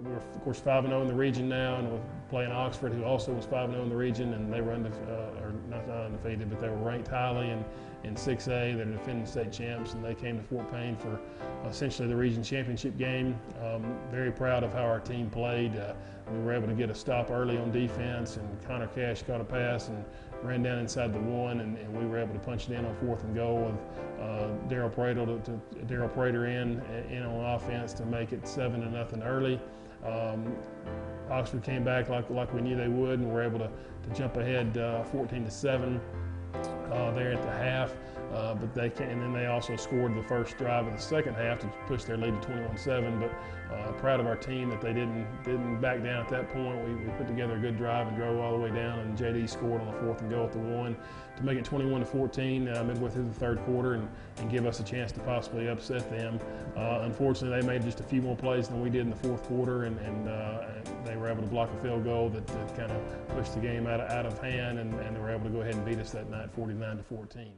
We're of course 5-0 in the region now, and we're playing Oxford, who also was 5-0 in the region, and they were not undefeated, but they were ranked highly in 6A. They're defending state champs, and they came to Fort Payne for essentially the region championship game. Very proud of how our team played. We were able to get a stop early on defense, and Connor Cash caught a pass and ran down inside the one, and we were able to punch it in on 4th and goal with Darryl Prater in on offense to make it 7-0 early. Oxford came back like we knew they would, and were able to jump ahead 14-7 there at the half. But they can, and then they also scored the first drive of the second half to push their lead to 21-7. But proud of our team that they didn't back down at that point. We put together a good drive and drove all the way down. And JD scored on the 4th and goal at the 1 to make it 21-14 midway through the 3rd quarter, and give us a chance to possibly upset them. Unfortunately, they made just a few more plays than we did in the 4th quarter, and they were able to block a field goal that kind of pushed the game out of hand, and they were able to go ahead and beat us that night, 49-14.